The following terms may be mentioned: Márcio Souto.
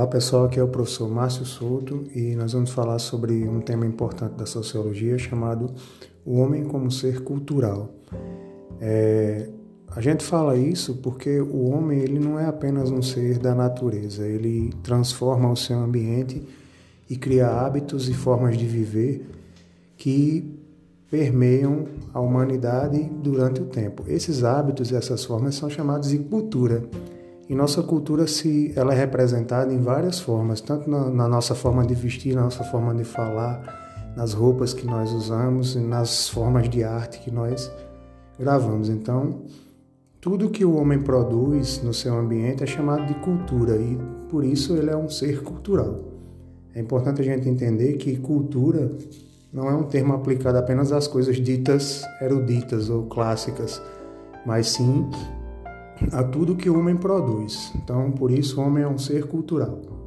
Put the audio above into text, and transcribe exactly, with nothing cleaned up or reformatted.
Olá pessoal, aqui é o professor Márcio Souto e nós vamos falar sobre um tema importante da sociologia chamado o homem como ser cultural. É, a gente fala isso porque o homem ele não é apenas um ser da natureza, ele transforma o seu ambiente e cria hábitos e formas de viver que permeiam a humanidade durante o tempo. Esses hábitos e essas formas são chamados de cultura. E nossa cultura se, ela é representada em várias formas, tanto na, na nossa forma de vestir, na nossa forma de falar, nas roupas que nós usamos e nas formas de arte que nós gravamos. Então, tudo que o homem produz no seu ambiente é chamado de cultura e, por isso, ele é um ser cultural. É importante a gente entender que cultura não é um termo aplicado apenas às coisas ditas eruditas ou clássicas, mas sim a tudo que o homem produz. Então, por isso, o homem é um ser cultural.